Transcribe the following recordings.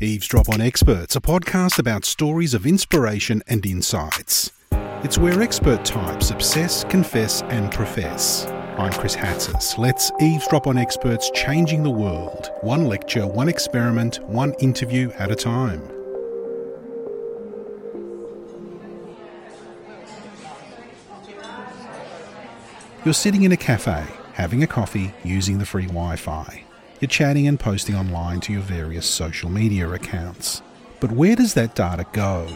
Eavesdrop on Experts, a podcast about stories of inspiration and insights. It's where expert types obsess, confess and profess. I'm Chris Hatzis. Let's eavesdrop on experts changing the world. One lecture, one experiment, one interview at a time. You're sitting in a cafe, having a coffee, using the free Wi-Fi. You're chatting and posting online to your various social media accounts. But where does that data go?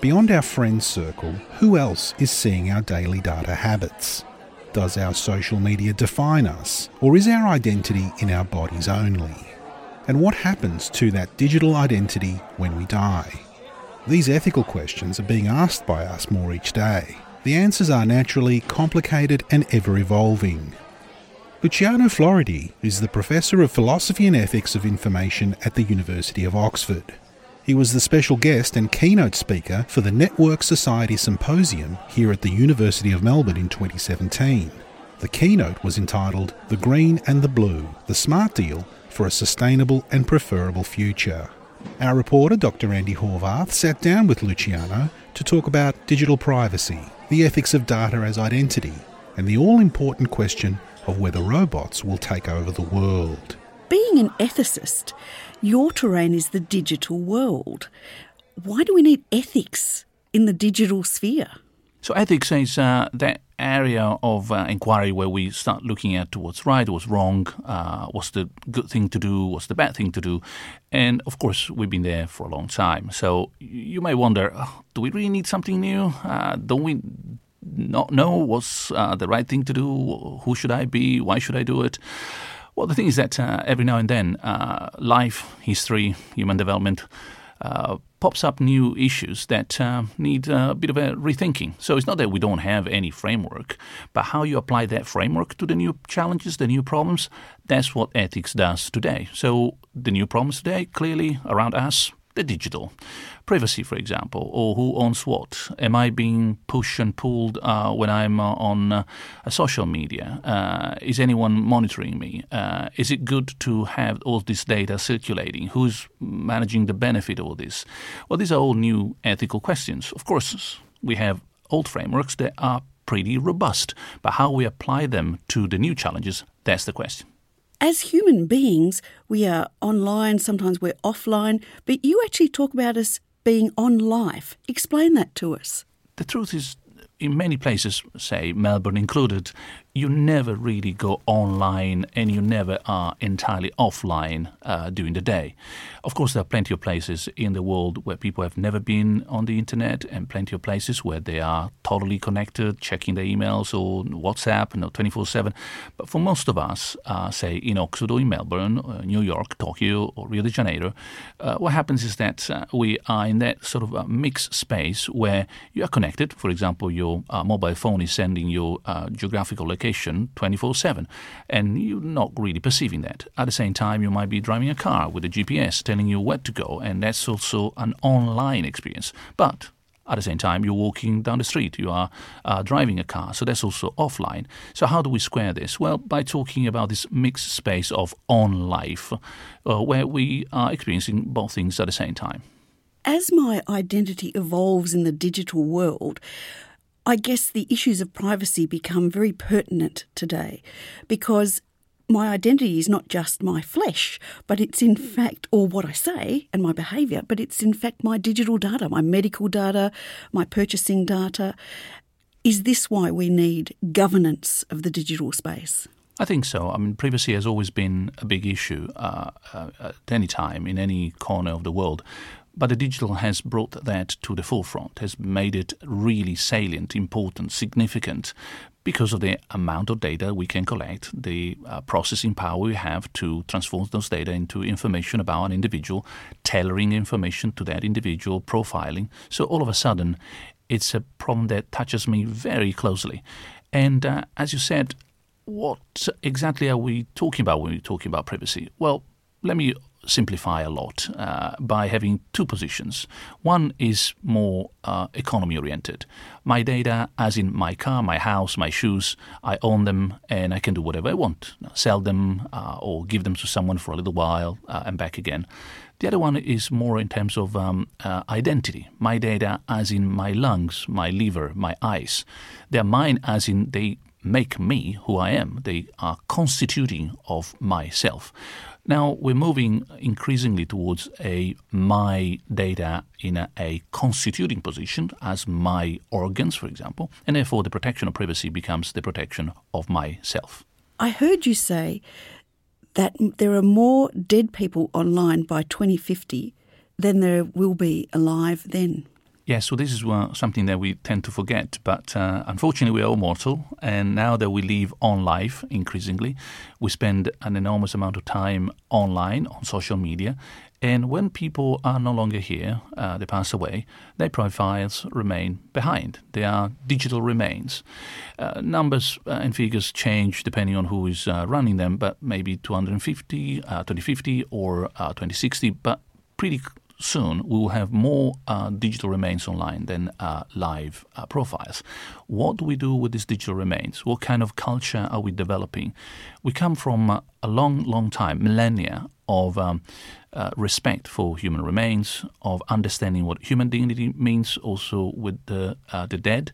Beyond our friends circle, who else is seeing our daily data habits? Does our social media define us, or is our identity in our bodies only? And what happens to that digital identity when we die? These ethical questions are being asked by us more each day. The answers are naturally complicated and ever-evolving. Luciano Floridi is the Professor of Philosophy and Ethics of Information at the University of Oxford. He was the special guest and keynote speaker for the Network Society Symposium here at the University of Melbourne in 2017. The keynote was entitled "The Green and the Blue, the Smart Deal for a Sustainable and Preferable Future." Our reporter, Dr. Andy Horvath, sat down with Luciano to talk about digital privacy, the ethics of data as identity, and the all-important question of whether robots will take over the world. Being an ethicist, your terrain is the digital world. Why do we need ethics in the digital sphere? So ethics is that area of inquiry where we start looking at what's right, what's wrong, what's the good thing to do, what's the bad thing to do. And, of course, we've been there for a long time. So you may wonder, do we really need something new? Don't we not know what's the right thing to do? Who should I be? Why should I do it? Well, the thing is that every now and then, life, history, human development pops up new issues that need a bit of a rethinking. So it's not that we don't have any framework, but how you apply that framework to the new challenges, the new problems, that's what ethics does today. So the new problems today, clearly around us, the digital. Privacy, for example, or who owns what? Am I being pushed and pulled when I'm on social media? Is anyone monitoring me? Is it good to have all this data circulating? Who's managing the benefit of all this? Well, these are all new ethical questions. Of course, we have old frameworks that are pretty robust, but how we apply them to the new challenges, that's the question. As human beings, we are online, sometimes we're offline, but you actually talk about us being on life. Explain that to us. The truth is, in many places, say Melbourne included, you never really go online and you never are entirely offline during the day. Of course, there are plenty of places in the world where people have never been on the internet and plenty of places where they are totally connected, checking their emails or WhatsApp, 24/7. But for most of us, say in Oxford or in Melbourne, New York, Tokyo or Rio de Janeiro, what happens is that we are in that sort of a mixed space where you are connected. For example, your mobile phone is sending you geographical location 24/7, and you're not really perceiving that. At the same time, you might be driving a car with a GPS telling you where to go, and that's also an online experience. But at the same time, you're walking down the street, you are driving a car, so that's also offline. So how do we square this? Well, by talking about this mixed space of on life, where we are experiencing both things at the same time. As my identity evolves in the digital world, I guess the issues of privacy become very pertinent today because my identity is not just my flesh, but it's in fact, or what I say and my behaviour, but it's in fact my digital data, my medical data, my purchasing data. Is this why we need governance of the digital space? I think so. I mean, privacy has always been a big issue at any time, in any corner of the world. But the digital has brought that to the forefront, has made it really salient, important, significant because of the amount of data we can collect, the processing power we have to transform those data into information about an individual, tailoring information to that individual, profiling. So all of a sudden, it's a problem that touches me very closely. And as you said, what exactly are we talking about when we're talking about privacy? Well, let me simplify a lot by having two positions. One is more economy-oriented. My data, as in my car, my house, my shoes, I own them and I can do whatever I want, sell them or give them to someone for a little while and back again. The other one is more in terms of identity. My data as in my lungs, my liver, my eyes. They are mine as in they make me who I am. They are constituting of myself. Now, we're moving increasingly towards a my data in a constituting position as my organs, for example, and therefore the protection of privacy becomes the protection of myself. I heard you say that there are more dead people online by 2050 than there will be alive then. Yeah, so this is something that we tend to forget, but unfortunately we are all mortal, and now that we live on life increasingly, we spend an enormous amount of time online, on social media, and when people are no longer here, they pass away, their profiles remain behind. They are digital remains. Numbers and figures change depending on who is running them, but maybe 250, 2050 or 2060, but pretty soon, we will have more digital remains online than live profiles. What do we do with these digital remains? What kind of culture are we developing? We come from a long, long time, millennia of respect for human remains, of understanding what human dignity means also with the dead.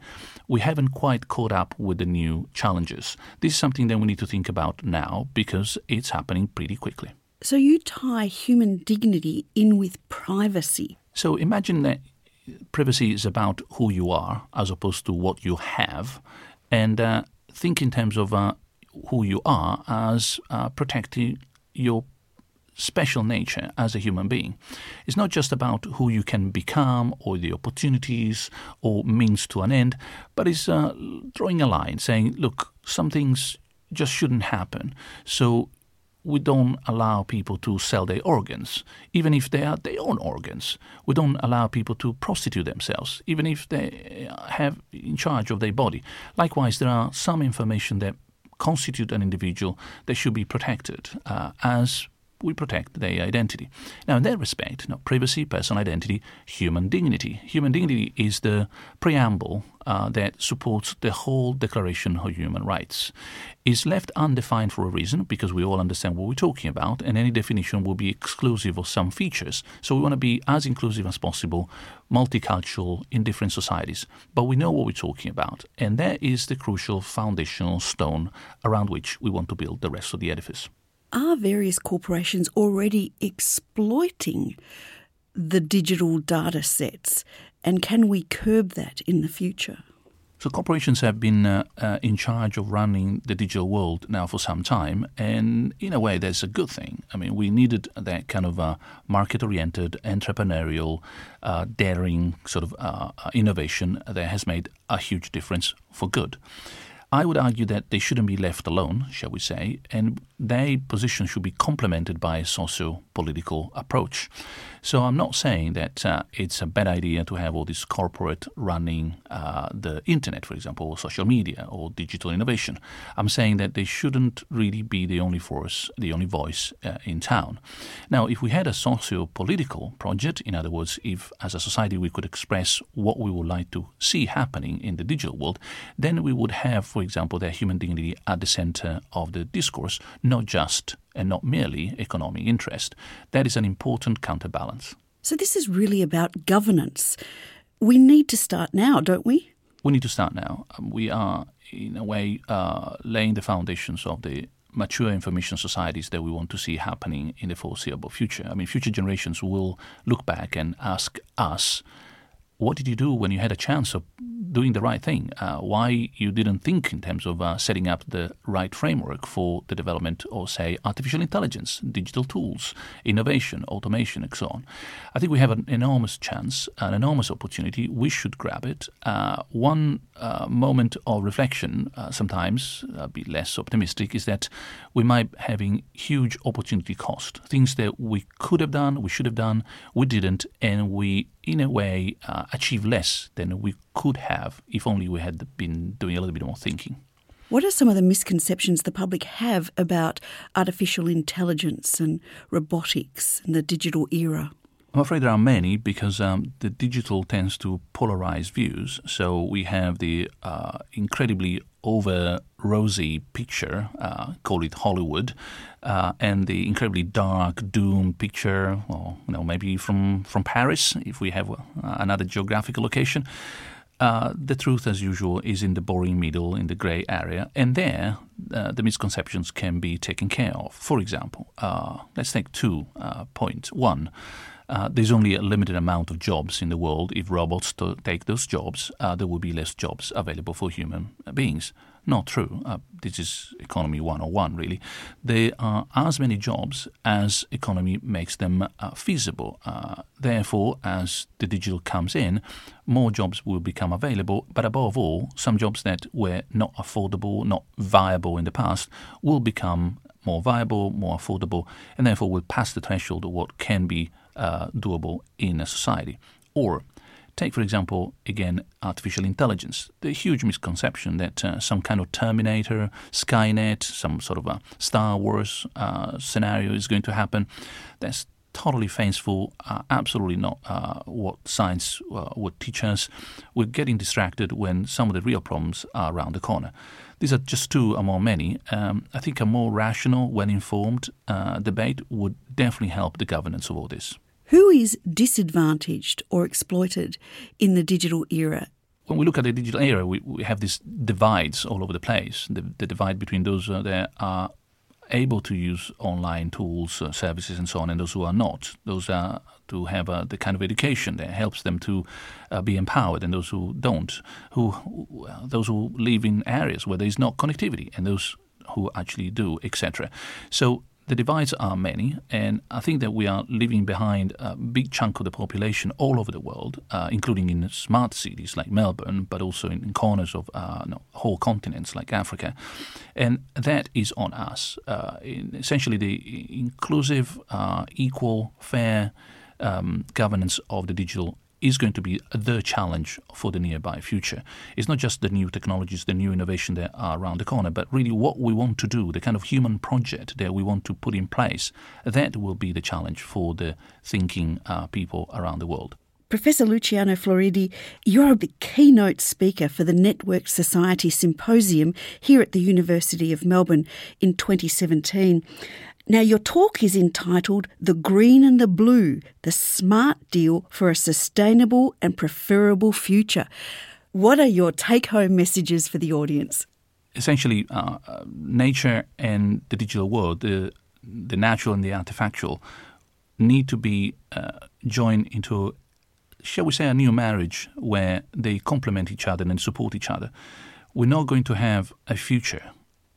We haven't quite caught up with the new challenges. This is something that we need to think about now because it's happening pretty quickly. So you tie human dignity in with privacy. So imagine that privacy is about who you are as opposed to what you have, and think in terms of who you are as protecting your special nature as a human being. It's not just about who you can become or the opportunities or means to an end, but it's drawing a line saying, look, some things just shouldn't happen. So we don't allow people to sell their organs, even if they are their own organs. We don't allow people to prostitute themselves, even if they have in charge of their body. Likewise, there are some information that constitute an individual that should be protected as we protect their identity. Now, in that respect, privacy, personal identity, human dignity. Human dignity is the preamble that supports the whole Declaration of Human Rights. It's left undefined for a reason, because we all understand what we're talking about, and any definition will be exclusive of some features. So we want to be as inclusive as possible, multicultural, in different societies. But we know what we're talking about, and that is the crucial foundational stone around which we want to build the rest of the edifice. Are various corporations already exploiting the digital data sets, and can we curb that in the future? So corporations have been in charge of running the digital world now for some time, and in a way that's a good thing. I mean, we needed that kind of market-oriented, entrepreneurial, daring sort of innovation that has made a huge difference for good. I would argue that they shouldn't be left alone, shall we say, and their position should be complemented by a socio-political approach. So I'm not saying that it's a bad idea to have all this corporate running the internet, for example, or social media or digital innovation. I'm saying that they shouldn't really be the only force, the only voice in town. Now, if we had a socio-political project, in other words, if as a society we could express what we would like to see happening in the digital world, then we would have, for example, their human dignity at the centre of the discourse, not just and not merely economic interest. That is an important counterbalance. So this is really about governance. We need to start now, don't we? We need to start now. We are, in a way, laying the foundations of the mature information societies that we want to see happening in the foreseeable future. I mean, future generations will look back and ask us, what did you do when you had a chance of doing the right thing? Why you didn't think in terms of setting up the right framework for the development of, say, artificial intelligence, digital tools, innovation, automation, and so on? I think we have an enormous chance, an enormous opportunity. We should grab it. One moment of reflection, sometimes a bit less optimistic, is that we might be having huge opportunity cost, things that we could have done, we should have done, we didn't, and we in a way, achieve less than we could have if only we had been doing a little bit more thinking. What are some of the misconceptions the public have about artificial intelligence and robotics and the digital era? I'm afraid there are many because the digital tends to polarize views. So we have the incredibly over rosy picture, call it Hollywood, and the incredibly dark doom picture, or maybe from Paris, if we have another geographical location. The truth, as usual, is in the boring middle, in the grey area, and there the misconceptions can be taken care of. For example, let's take two points. One, there's only a limited amount of jobs in the world. If robots take those jobs, there will be less jobs available for human beings. Not true. This is Economy 101, really. There are as many jobs as economy makes them feasible. Therefore, as the digital comes in, more jobs will become available, but above all, some jobs that were not affordable, not viable in the past, will become more viable, more affordable, and therefore will pass the threshold of what can be doable in a society. Or take, for example, again, artificial intelligence. The huge misconception that some kind of Terminator, Skynet, some sort of a Star Wars scenario is going to happen. That's totally fanciful, absolutely not what science would teach us. We're getting distracted when some of the real problems are around the corner. These are just two among many. I think a more rational, well-informed debate would definitely help the governance of all this. Who is disadvantaged or exploited in the digital era? When we look at the digital era, we have these divides all over the place. The divide between those that are able to use online tools, services and so on, and those who are not. Those are to have the kind of education that helps them to be empowered, and those who don't. Those who live in areas where there is no connectivity, and those who actually do, etc. So the divides are many, and I think that we are leaving behind a big chunk of the population all over the world, including in smart cities like Melbourne, but also in corners of whole continents like Africa. And that is on us. Essentially, the inclusive, equal, fair governance of the digital is going to be the challenge for the nearby future. It's not just the new technologies, the new innovation that are around the corner, but really what we want to do, the kind of human project that we want to put in place, that will be the challenge for the thinking people around the world. Professor Luciano Floridi, you're the keynote speaker for the Network Society Symposium here at the University of Melbourne in 2017. Now, your talk is entitled The Green and the Blue, the Smart Deal for a Sustainable and Preferable Future. What are your take-home messages for the audience? Essentially, nature and the digital world, the natural and the artificial, need to be joined into, shall we say, a new marriage where they complement each other and support each other. We're not going to have a future,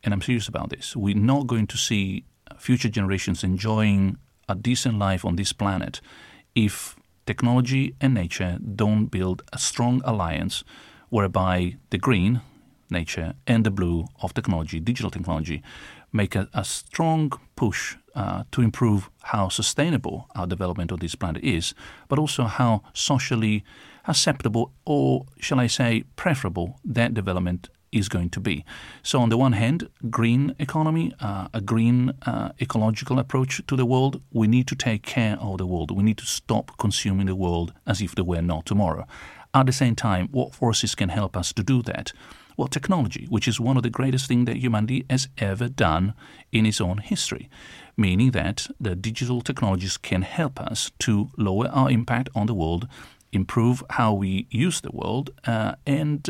and I'm serious about this, we're not going to see future generations enjoying a decent life on this planet if technology and nature don't build a strong alliance whereby the green, nature, and the blue of technology, digital technology, make a strong push to improve how sustainable our development of this planet is, but also how socially acceptable, or shall I say preferable, that development is going to be. So on the one hand, green economy, a green ecological approach to the world. We need to take care of the world. We need to stop consuming the world as if there were no tomorrow. At the same time, what forces can help us to do that? Well, technology, which is one of the greatest things that humanity has ever done in its own history, meaning that the digital technologies can help us to lower our impact on the world, improve how we use the world, and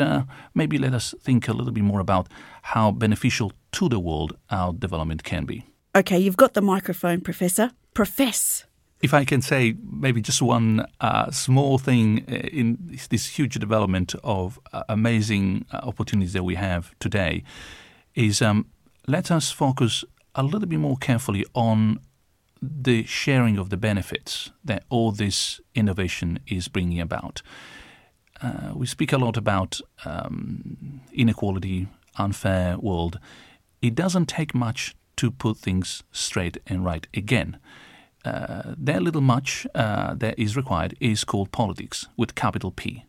maybe let us think a little bit more about how beneficial to the world our development can be. Okay, you've got the microphone, Professor. Profess. If I can say maybe just one small thing in this huge development of amazing opportunities that we have today is let us focus a little bit more carefully on the sharing of the benefits that all this innovation is bringing about. We speak a lot about inequality, unfair world. It doesn't take much to put things straight and right again. That little much that is required is called politics, with capital P.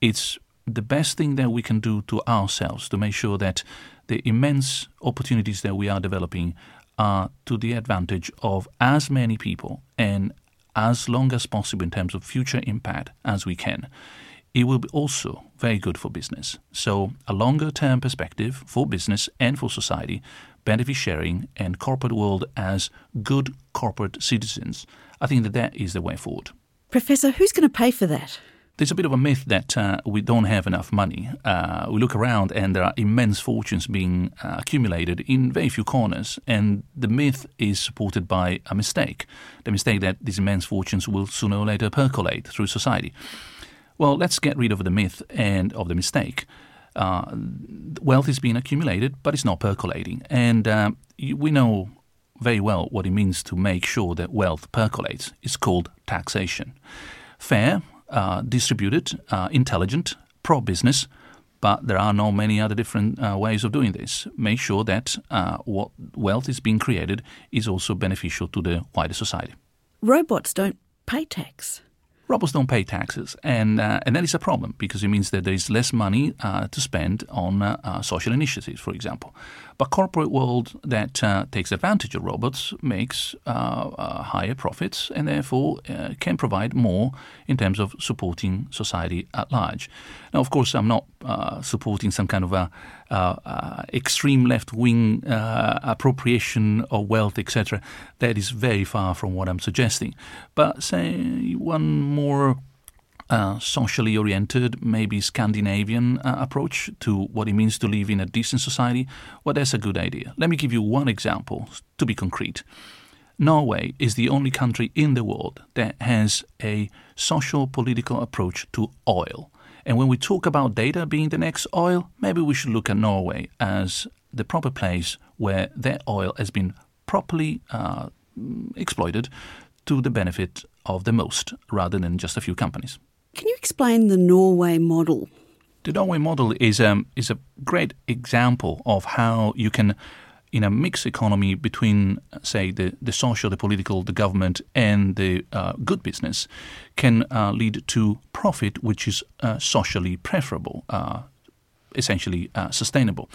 It's the best thing that we can do to ourselves to make sure that the immense opportunities that we are developing are to the advantage of as many people and as long as possible in terms of future impact as we can. it will be also very good for business. So a longer-term perspective for business and for society, benefit sharing and corporate world as good corporate citizens, I think that is the way forward. Professor, who's going to pay for that? There's a bit of a myth that we don't have enough money. We look around and there are immense fortunes being accumulated in very few corners, and the myth is supported by a mistake, the mistake that these immense fortunes will sooner or later percolate through society. Well, let's get rid of the myth and of the mistake. Wealth is being accumulated, but it's not percolating. And we know very well what it means to make sure that wealth percolates. It's called taxation. Fair, distributed, intelligent, pro-business, but there are not many other different ways of doing this. Make sure that what wealth is being created is also beneficial to the wider society. Robots don't pay tax. Robots don't pay taxes, and that is a problem because it means that there is less money to spend on social initiatives, for example. But corporate world that takes advantage of robots makes higher profits and therefore can provide more in terms of supporting society at large. Now, of course, I'm not supporting some kind of extreme left-wing appropriation of wealth, etc. That is very far from what I'm suggesting. But say one more socially oriented, maybe Scandinavian approach to what it means to live in a decent society, well, that's a good idea. Let me give you one example to be concrete. Norway is the only country in the world that has a social-political approach to oil. And when we talk about data being the next oil, maybe we should look at Norway as the proper place where that oil has been properly exploited to the benefit of the most, rather than just a few companies. Can you explain the Norway model? The Norway model is a great example of how you can, in a mixed economy between, say, the social, the political, the government and the good business, can lead to profit which is socially preferable, essentially sustainable.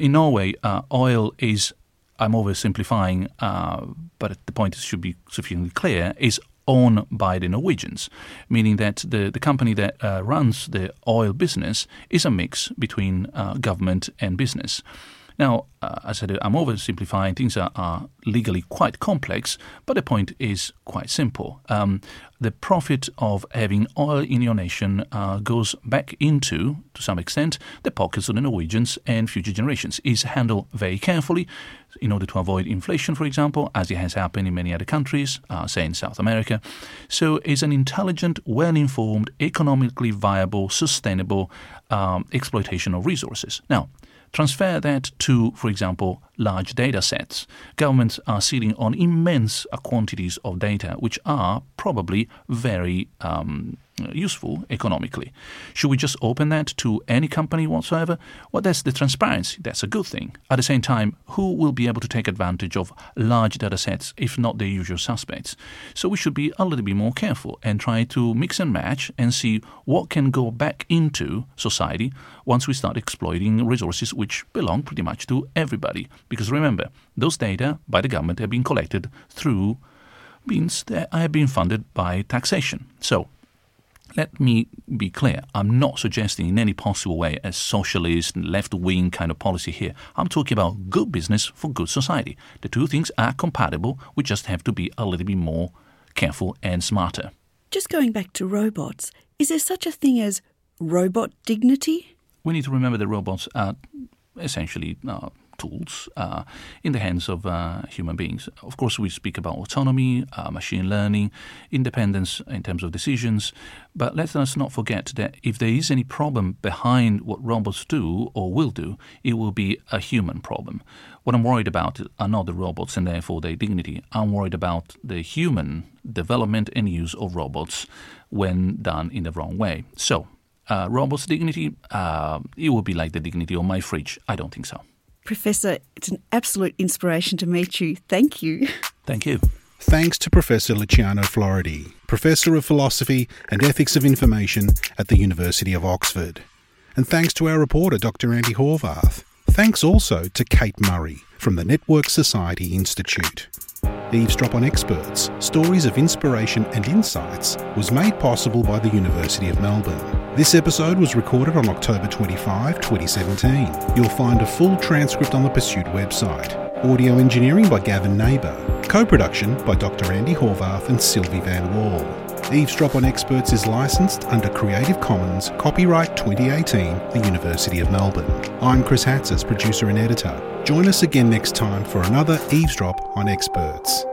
In Norway, oil is, I'm oversimplifying, but the point should be sufficiently clear, is owned by the Norwegians, meaning that the company that runs the oil business is a mix between government and business. Now, as I said, I'm oversimplifying. Things are legally quite complex, but the point is quite simple. The profit of having oil in your nation goes back into, to some extent, the pockets of the Norwegians and future generations. It's handled very carefully in order to avoid inflation, for example, as it has happened in many other countries, say in South America. So it's an intelligent, well-informed, economically viable, sustainable exploitation of resources. Now, transfer that to, for example, large data sets. Governments are sitting on immense quantities of data, which are probably very useful economically. Should we just open that to any company whatsoever? Well, that's the transparency. That's a good thing. At the same time, who will be able to take advantage of large data sets if not the usual suspects? So we should be a little bit more careful and try to mix and match and see what can go back into society once we start exploiting resources which belong pretty much to everybody. Because remember, those data by the government have been collected through means that have been funded by taxation. So let me be clear, I'm not suggesting in any possible way a socialist, left-wing kind of policy here. I'm talking about good business for good society. The two things are compatible. We just have to be a little bit more careful and smarter. Just going back to robots, is there such a thing as robot dignity? We need to remember that robots are essentially tools in the hands of human beings. Of course, we speak about autonomy, machine learning, independence in terms of decisions, but let us not forget that if there is any problem behind what robots do or will do, it will be a human problem. What I'm worried about are not the robots and therefore their dignity. I'm worried about the human development and use of robots when done in the wrong way. So, robots' dignity, it will be like the dignity of my fridge. I don't think so. Professor, it's an absolute inspiration to meet you. Thank you. Thank you. Thanks to Professor Luciano Floridi, Professor of Philosophy and Ethics of Information at the University of Oxford. And thanks to our reporter, Dr. Andy Horvath. Thanks also to Kate Murray from the Network Society Institute. Eavesdrop on Experts, Stories of Inspiration and Insights was made possible by the University of Melbourne. This episode was recorded on October 25, 2017. You'll find a full transcript on the Pursuit website. Audio engineering by Gavin Neighbour. Co-production by Dr. Andy Horvath and Sylvie Van Wall. Eavesdrop on Experts is licensed under Creative Commons, copyright 2018, the University of Melbourne. I'm Chris Hatzis, producer and editor. Join us again next time for another Eavesdrop on Experts.